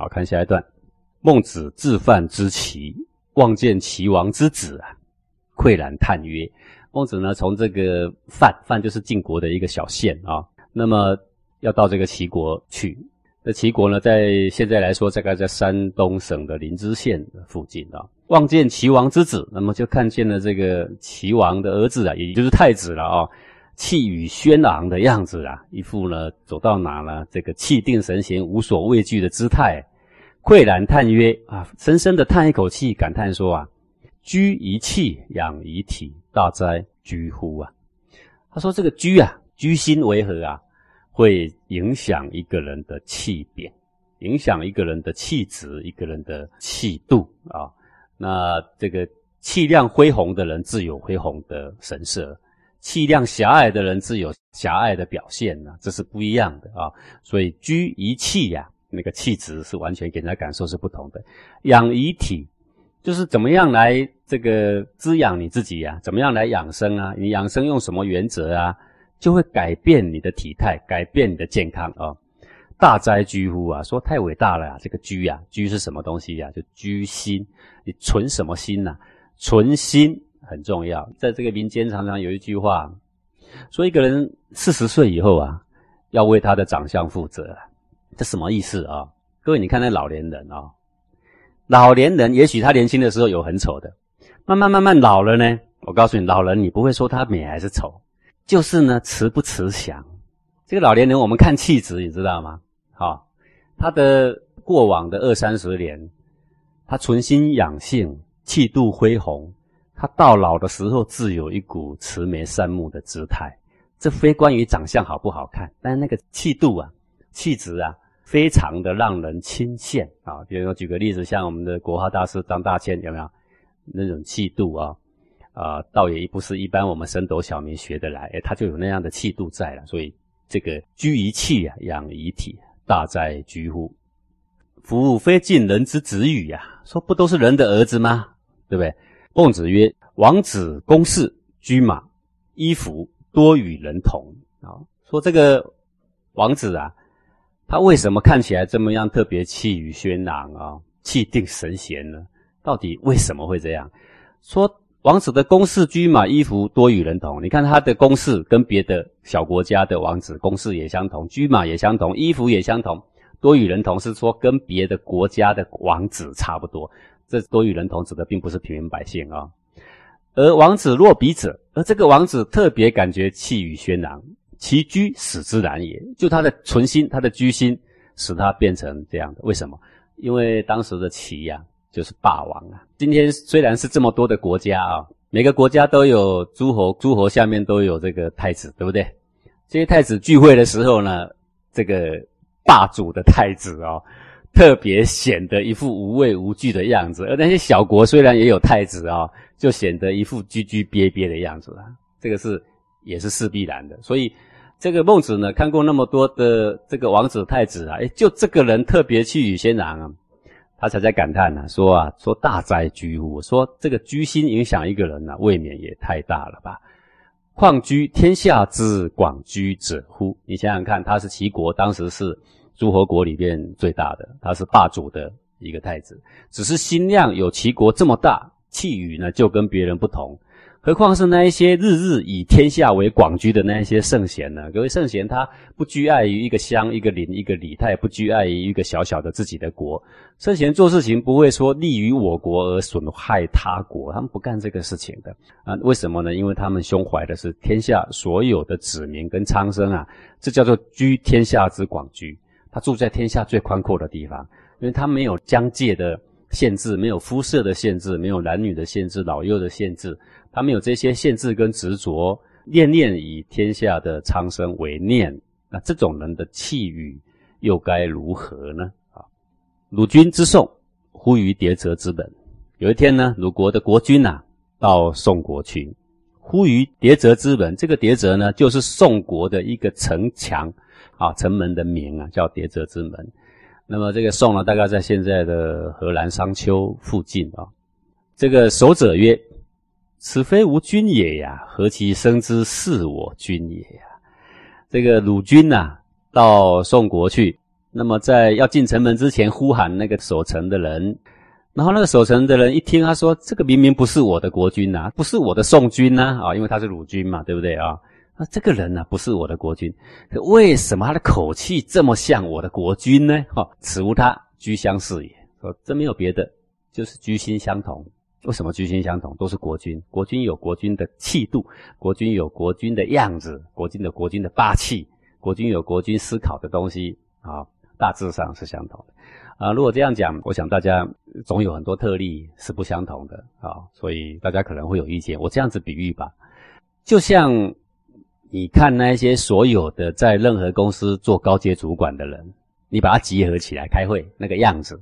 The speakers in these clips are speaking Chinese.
好，看下一段。孟子自范之齐，望见齐王之子啊，喟然叹曰：孟子呢，从这个范就是晋国的一个小县啊，那么要到这个齐国去。那齐国呢，在现在来说，大概在山东省的临淄县附近啊。望见齐王之子，那么就看见了这个齐王的儿子啊，也就是太子了啊。气宇轩昂的样子啊，一副呢走到哪呢，这个气定神闲、无所畏惧的姿态。喟然叹曰：啊，深深的叹一口气，感叹说啊，居一气，养一体，大哉居乎啊！他说这个居啊，居心为何啊，会影响一个人的气禀，影响一个人的气质，一个人的气度啊。那这个气量恢宏的人，自有恢宏的神色。气量狭隘的人自有狭隘的表现啊，这是不一样的啊。所以居一气啊，那个气质是完全给人家感受是不同的。养一体，就是怎么样来这个滋养你自己啊，怎么样来养生啊，你养生用什么原则啊，就会改变你的体态，改变你的健康啊。大哉居乎啊，说太伟大了啊，这个居啊，居是什么东西啊，就居心，你存什么心啊，存心很重要。在这个民间常常有一句话说，一个人40岁以后啊，要为他的长相负责啊。这什么意思啊？各位你看那老年人啊，老年人也许他年轻的时候有很丑的，慢慢老了呢，我告诉你，老人你不会说他美还是丑，就是呢慈不慈祥。这个老年人我们看气质，你知道吗？好，他的过往的20-30年，他存心养性，气度恢宏，他到老的时候自有一股慈眉善目的姿态。这非关于长相好不好看，但是那个气度啊，气质啊，非常的让人钦羡啊。比如说举个例子，像我们的国画大师张大千，有没有那种气度啊？倒也不是一般我们升斗小民学得来，他就有那样的气度在了。所以这个居一气啊，养一体，大哉居乎！夫非近人之子与啊，说不都是人的儿子吗？对不对？孟子曰：王子公事，居马衣服，多与人同。说这个王子啊，他为什么看起来这么样特别气宇轩昂啊，气定神闲呢？到底为什么会这样？说王子的公事，居马衣服，多与人同。你看他的公事跟别的小国家的王子公事也相同，居马也相同，衣服也相同，多与人同是说跟别的国家的王子差不多。这多与人同指的并不是平民百姓啊。而王子若比者，而这个王子特别感觉气宇轩昂，其居使之然也。就他的存心，他的居心使他变成这样的。为什么？因为当时的齐啊，就是霸王啊。今天虽然是这么多的国家啊，每个国家都有诸侯，诸侯下面都有这个太子，对不对？这些太子聚会的时候呢，这个霸主的太子啊，特别显得一副无畏无惧的样子，而那些小国虽然也有太子啊，就显得一副居居憋憋的样子啊。这个是也是势必然的。所以这个孟子呢，看过那么多的这个王子太子啊，就这个人特别气宇轩昂啊，他才在感叹啊，说啊，说大哉居乎！说这个居心影响一个人啊，未免也太大了吧。况居天下之广居者乎？你想想看，他是齐国，当时是诸侯国里面最大的，他是霸主的一个太子，只是心量有齐国这么大，气宇呢就跟别人不同。何况是那一些日日以天下为广居的那一些圣贤呢？各位，圣贤他不拘碍于一个乡、一个邻、一个里，他也不拘碍于一个小小的自己的国。圣贤做事情不会说利于我国而损害他国，他们不干这个事情的啊。为什么呢？因为他们胸怀的是天下所有的子民跟苍生啊，这叫做居天下之广居。他住在天下最宽阔的地方，因为他没有疆界的限制，没有肤色的限制，没有男女的限制，老幼的限制，他没有这些限制跟执着，念念以天下的苍生为念。那这种人的气宇又该如何呢？鲁君之宋，忽于迭轍之本。有一天呢，鲁国的国君啊，到宋国去，忽于迭轍之本。这个迭轍呢，就是宋国的一个城墙啊，城门的名啊，叫迭轍之门。那么这个宋呢，大概在现在的河南商丘附近啊。这个守者曰：此非吾君也呀，何其生之是我君也呀！这个鲁君啊，到宋国去，那么在要进城门之前呼喊那个守城的人，然后那个守城的人一听，他说这个明明不是我的国君啊，不是我的宋军啊，因为他是鲁军嘛，对不对啊？那这个人啊不是我的国君，为什么他的口气这么像我的国君呢？此无他，居相似也。说这没有别的，就是居心相同。为什么居心相同？都是国君，国君有国君的气度，国君有国君的样子，国君有国君的霸气，国君有国君思考的东西啊，大致上是相同的。啊，如果这样讲，我想大家总有很多特例是不相同的啊，所以大家可能会有意见。我这样子比喻吧，就像你看那些所有的在任何公司做高阶主管的人，你把它集合起来开会那个样子，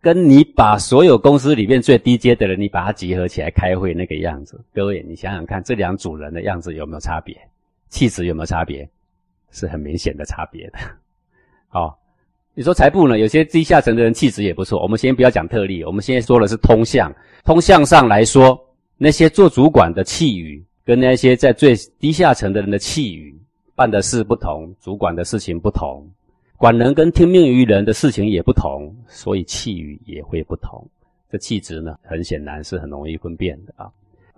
跟你把所有公司里面最低阶的人，你把它集合起来开会那个样子，各位你想想看，这两组人的样子有没有差别？气质有没有差别？是很明显的差别的。好。你说财部呢，有些低下层的人气质也不错，我们先不要讲特例，我们现在说的是通向。通向上来说，那些做主管的气宇跟那些在最低下层的人的气宇，办的事不同，主管的事情不同，管人跟听命于人的事情也不同，所以气宇也会不同。这气质呢，很显然是很容易分辨的啊。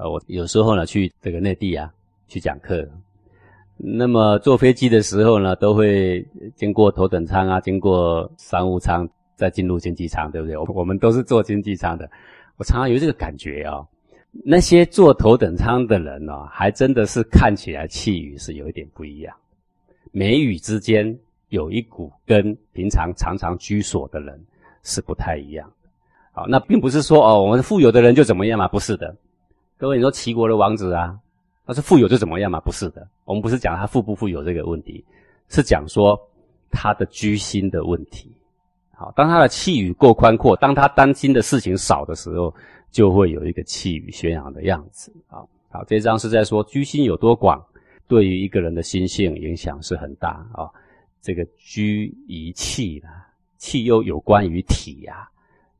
我有时候呢去这个内地啊去讲课，那么坐飞机的时候呢，都会经过头等舱啊，经过商务舱，再进入经济舱，对不对？我们都是坐经济舱的。我常常有这个感觉啊，那些坐头等舱的人啊，还真的是看起来气宇是有一点不一样，眉宇之间有一股跟平常常常居所的人是不太一样的。好，那并不是说哦，我们富有的人就怎么样嘛，不是的。各位，你说齐国的王子啊，他是富有就怎么样嘛？不是的，我们不是讲他富不富有这个问题，是讲说他的居心的问题。好，当他的气宇够宽阔，当他担心的事情少的时候，就会有一个气宇宣扬的样子。好，这章是在说居心有多广，对于一个人的心性影响是很大啊、哦。这个居于气啊，气又有关于体啊，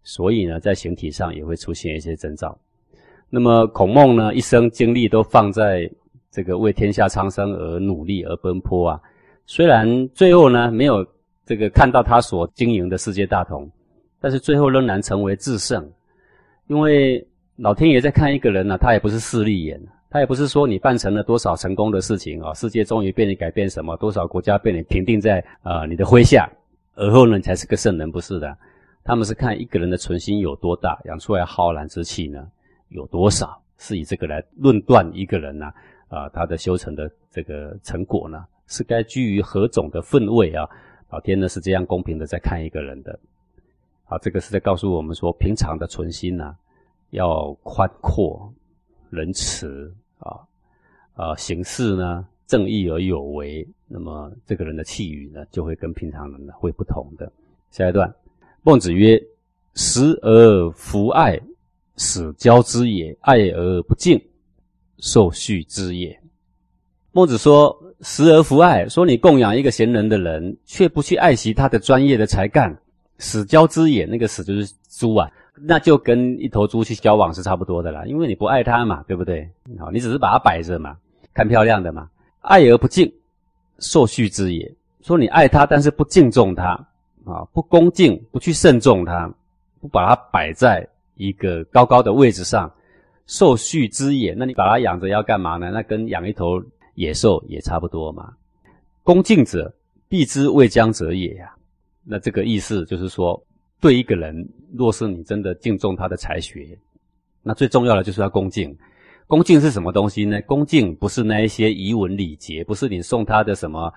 所以呢，在形体上也会出现一些征兆。那么孔孟呢，一生精力都放在这个为天下苍生而努力而奔波啊，虽然最后呢没有这个看到他所经营的世界大同，但是最后仍然成为至圣。因为老天爷在看一个人啊，他也不是势利眼，他也不是说你办成了多少成功的事情啊，世界终于被你改变什么，多少国家被你平定在你的麾下，而后呢你才是个圣人，不是的。他们是看一个人的存心有多大，养出来浩然之气呢有多少，是以这个来论断一个人啊，他的修成的这个成果呢，是该居于何种的分位啊？老天呢是这样公平的在看一个人的。好，这个是在告诉我们说，平常的存心啊，要宽阔、仁慈啊，行事呢正义而有为，那么这个人的气宇呢，就会跟平常人呢会不同的。下一段，孟子曰：“时而弗爱。”使交之也，爱而不敬，受畜之也。孟子说，时而弗爱，说你供养一个贤人的人，却不去爱惜他的专业的才干，使交之也，那个使就是猪啊，那就跟一头猪去交往是差不多的啦，因为你不爱他嘛，对不对？好，你只是把它摆着嘛，看漂亮的嘛。爱而不敬，受畜之也，说你爱他，但是不敬重他啊，不恭敬，不去慎重他，不把它摆在一个高高的位置上，受畜之也，那你把它养着要干嘛呢？那跟养一头野兽也差不多嘛。恭敬者，必之未将者也呀、啊。那这个意思就是说，对一个人，若是你真的敬重他的才学，那最重要的就是要恭敬。恭敬是什么东西呢？恭敬不是那一些仪文礼节，不是你送他的什么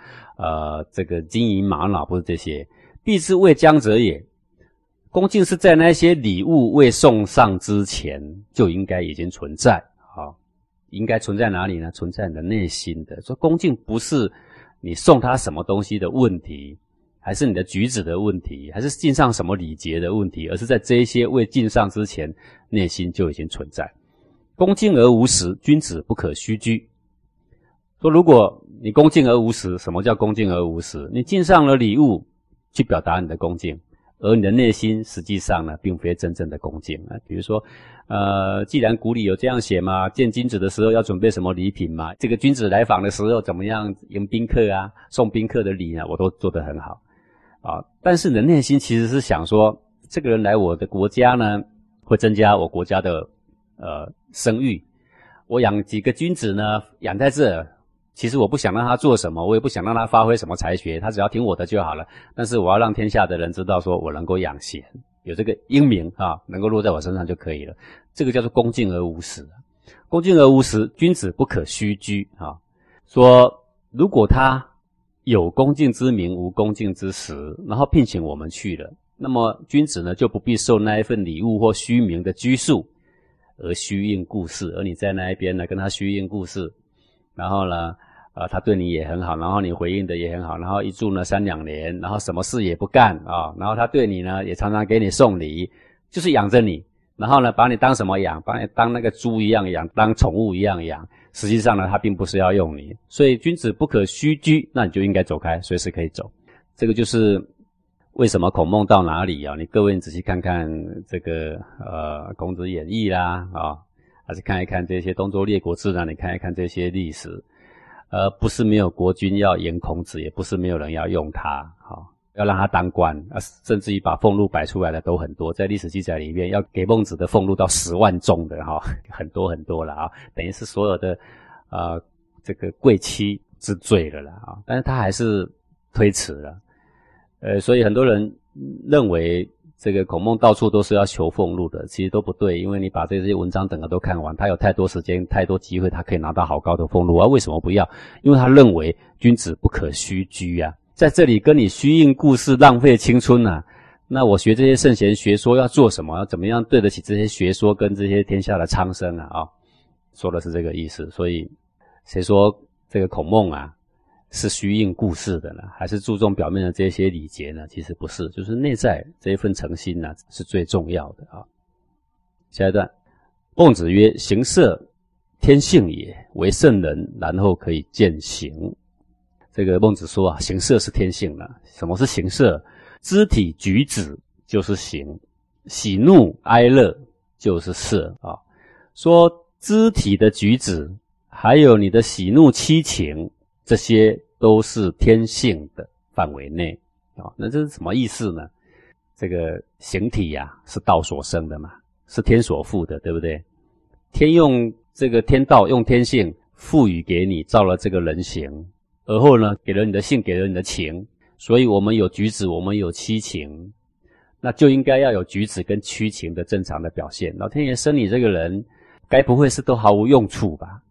这个金银玛瑙，不是这些。必之未将者也。恭敬是在那些礼物未送上之前就应该已经存在啊、哦，应该存在哪里呢？存在你的内心的。说恭敬不是你送他什么东西的问题，还是你的举止的问题，还是尽上什么礼节的问题，而是在这些未尽上之前，内心就已经存在。恭敬而无实，君子不可虚居。说如果你恭敬而无实，什么叫恭敬而无实？你尽上了礼物去表达你的恭敬。而你的内心实际上呢，并非真正的恭敬啊。比如说，既然古礼有这样写嘛，见君子的时候要准备什么礼品嘛？这个君子来访的时候怎么样迎宾客啊，送宾客的礼呢，我都做得很好。啊。但是人内心其实是想说，这个人来我的国家呢，会增加我国家的声誉。我养几个君子呢，养在这，其实我不想让他做什么，我也不想让他发挥什么才学，他只要听我的就好了。但是我要让天下的人知道，说我能够养贤，有这个英名啊，能够落在我身上就可以了。这个叫做恭敬而无实。恭敬而无实，君子不可虚居啊。说如果他有恭敬之名，无恭敬之实，然后聘请我们去了，那么君子呢就不必受那一份礼物或虚名的拘束，而虚应故事。而你在那一边呢，跟他虚应故事，然后呢，他对你也很好，然后你回应的也很好，然后一住呢3-2年，然后什么事也不干啊，然后他对你呢也常常给你送礼，就是养着你，然后呢把你当什么养，把你当那个猪一样养，当宠物一样养。实际上呢，他并不是要用你，所以君子不可虚居，那你就应该走开，随时可以走。这个就是为什么孔孟到哪里啊？你各位你仔细看看这个孔子演义啦啊，还是看一看这些东周列国志啦，你看一看这些历史，不是没有国君要演孔子，也不是没有人要用他，好，要让他当官啊，甚至于把俸禄摆出来的都很多，在历史记载里面，要给孟子的俸禄到10万钟的哈，很多很多了啊，等于是所有的这个贵戚之最了啦啊，但是他还是推辞了。所以很多人认为这个孔孟到处都是要求俸禄的，其实都不对，因为你把这些文章整个都看完，他有太多时间、太多机会，他可以拿到好高的俸禄啊，为什么不要？因为他认为君子不可虚居啊，在这里跟你虚应故事、浪费青春啊，那我学这些圣贤学说要做什么？要怎么样对得起这些学说跟这些天下的苍生啊？啊，说的是这个意思。所以谁说这个孔孟啊是虚应故事的呢，还是注重表面的这些礼节呢？其实不是，就是内在这一份诚心呢是最重要的啊。下一段，孟子曰：“形色，天性也；为圣人，然后可以见形。”这个孟子说啊，形色是天性了。什么是形色？肢体举止就是形，喜怒哀乐就是色啊。说肢体的举止，还有你的喜怒七情，这些都是天性的范围内啊，那这是什么意思呢？这个形体啊是道所生的嘛，是天所赋的，对不对？天用这个天道，用天性赋予给你，造了这个人形，而后呢给了你的性，给了你的情，所以我们有举止，我们有七情，那就应该要有举止跟七情的正常的表现。老天爷生你这个人，该不会是都毫无用处吧？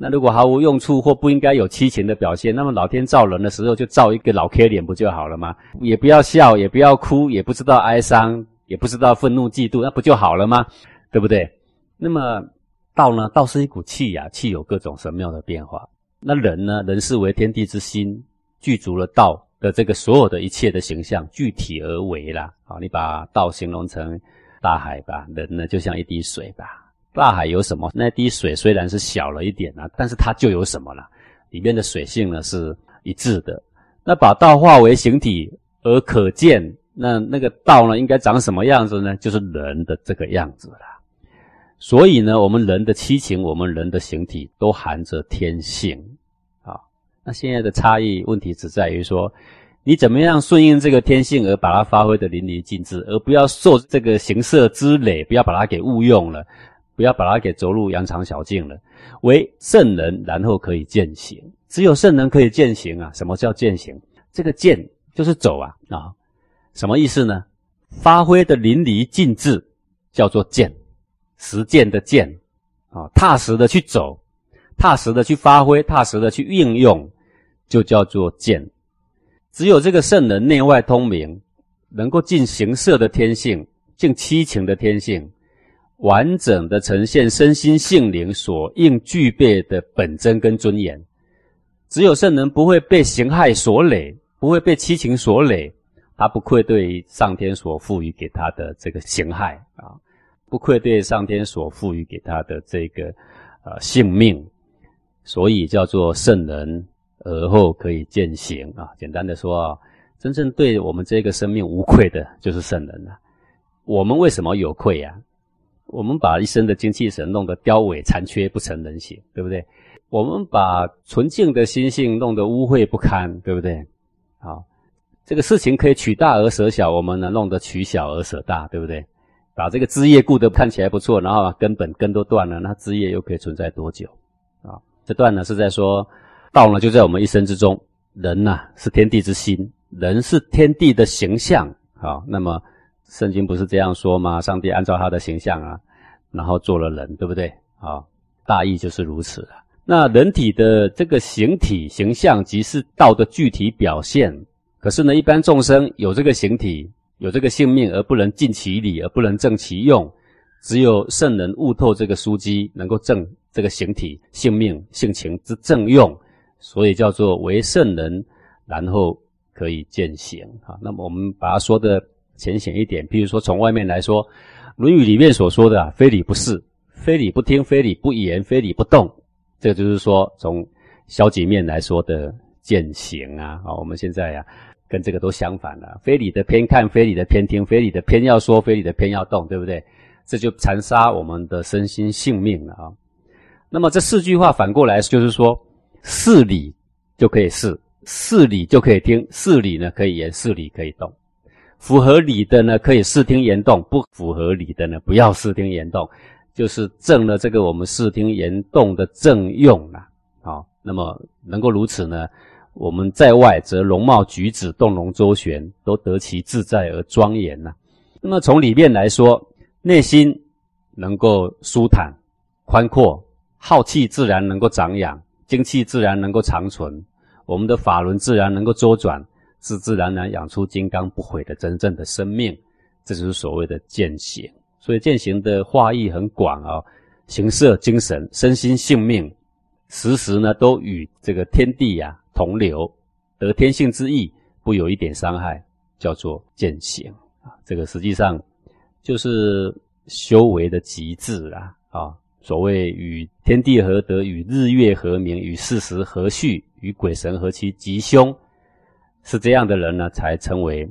那如果毫无用处或不应该有七情的表现，那么老天造人的时候就造一个老 K 脸不就好了吗？也不要笑，也不要哭，也不知道哀伤，也不知道愤怒嫉妒，那不就好了吗？对不对？那么道呢，道是一股气啊，气有各种神妙的变化。那人呢，人是为天地之心，具足了道的这个所有的一切的形象，具体而为啦。好，你把道形容成大海吧，人呢就像一滴水吧。大海有什么？那滴水虽然是小了一点啊，但是它就有什么啦，里面的水性呢是一致的。那把道化为形体而可见，那个道呢应该长什么样子呢？就是人的这个样子啦。所以呢，我们人的七情，我们人的形体都含着天性啊。那现在的差异问题只在于说，你怎么样顺应这个天性而把它发挥得淋漓尽致，而不要受这个形色之累，不要把它给误用了，不要把它给走入羊肠小径了。为圣人，然后可以见行。只有圣人可以见行啊！什么叫见行？这个见就是走啊啊！什么意思呢？发挥的淋漓尽致叫做见，实践的见啊，踏实的去走，踏实的去发挥，踏实的去应用，就叫做见。只有这个圣人内外通明，能够尽形色的天性，尽七情的天性，完整的呈现身心性灵所应具备的本真跟尊严。只有圣人不会被形骸所累，不会被七情所累，他不愧对于上天所赋予给他的这个形骸啊，不愧对上天所赋予给他的这个性命，所以叫做圣人，而后可以见形啊。简单的说啊，真正对我们这个生命无愧的就是圣人了。我们为什么有愧啊？我们把一身的精气神弄得凋萎残缺不成人形，对不对？我们把纯净的心性弄得污秽不堪，对不对？好，这个事情可以取大而舍小，我们呢弄得取小而舍大，对不对？把这个枝叶顾得看起来不错，然后根本根都断了，那枝叶又可以存在多久？啊，这段呢是在说道呢就在我们一生之中，人呐、啊、是天地之心，人是天地的形象啊。那么圣经不是这样说吗？上帝按照他的形象啊，然后做了人，对不对？啊，大意就是如此了。那人体的这个形体形象即是道的具体表现，可是呢，一般众生有这个形体，有这个性命而不能尽其理，而不能正其用，只有圣人悟透这个枢机，能够正这个形体、性命、性情之正用，所以叫做为圣人，然后可以见行啊。那么我们把它说的浅显一点，譬如说从外面来说，《论语》里面所说的、啊、非礼不视，非礼不听，非礼不言，非礼不动。这个就是说从消极面来说的践行啊，我们现在啊跟这个都相反了，非理的偏看，非理的偏听，非理的偏要说，非理的偏要动，对不对？这就残杀我们的身心性命了啊。那么这四句话反过来就是说，事理就可以事，事理就可以听，事理呢可以言，事理可以动。符合理的呢可以视听言动，不符合理的呢不要视听言动。就是正了这个我们视听言动的正用啦、啊，好，那么能够如此呢，我们在外则容貌举止动容周旋都得其自在而庄严啦、啊。那么从里面来说，内心能够舒坦宽阔，浩气自然能够长养，精气自然能够长存，我们的法轮自然能够周转，自然而养出金刚不悔的真正的生命，这就是所谓的见行。所以践行的化义很广啊、哦，形色、精神、身心、性命，时时呢都与这个天地啊同流，得天性之意，不有一点伤害，叫做践行啊。这个实际上就是修为的极致啦啊。所谓与天地合德，与日月合明，与四时合序，与鬼神合其吉凶，是这样的人呢才称为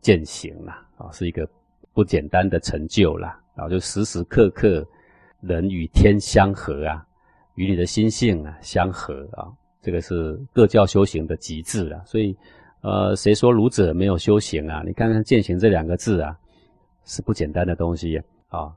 践行啦啊，是一个。不简单的成就啦，然后就时时刻刻人与天相合啊，与你的心性啊相合啊，这个是各教修行的极致啦。所以谁说儒者没有修行啊？你看看践行这两个字啊，是不简单的东西啊。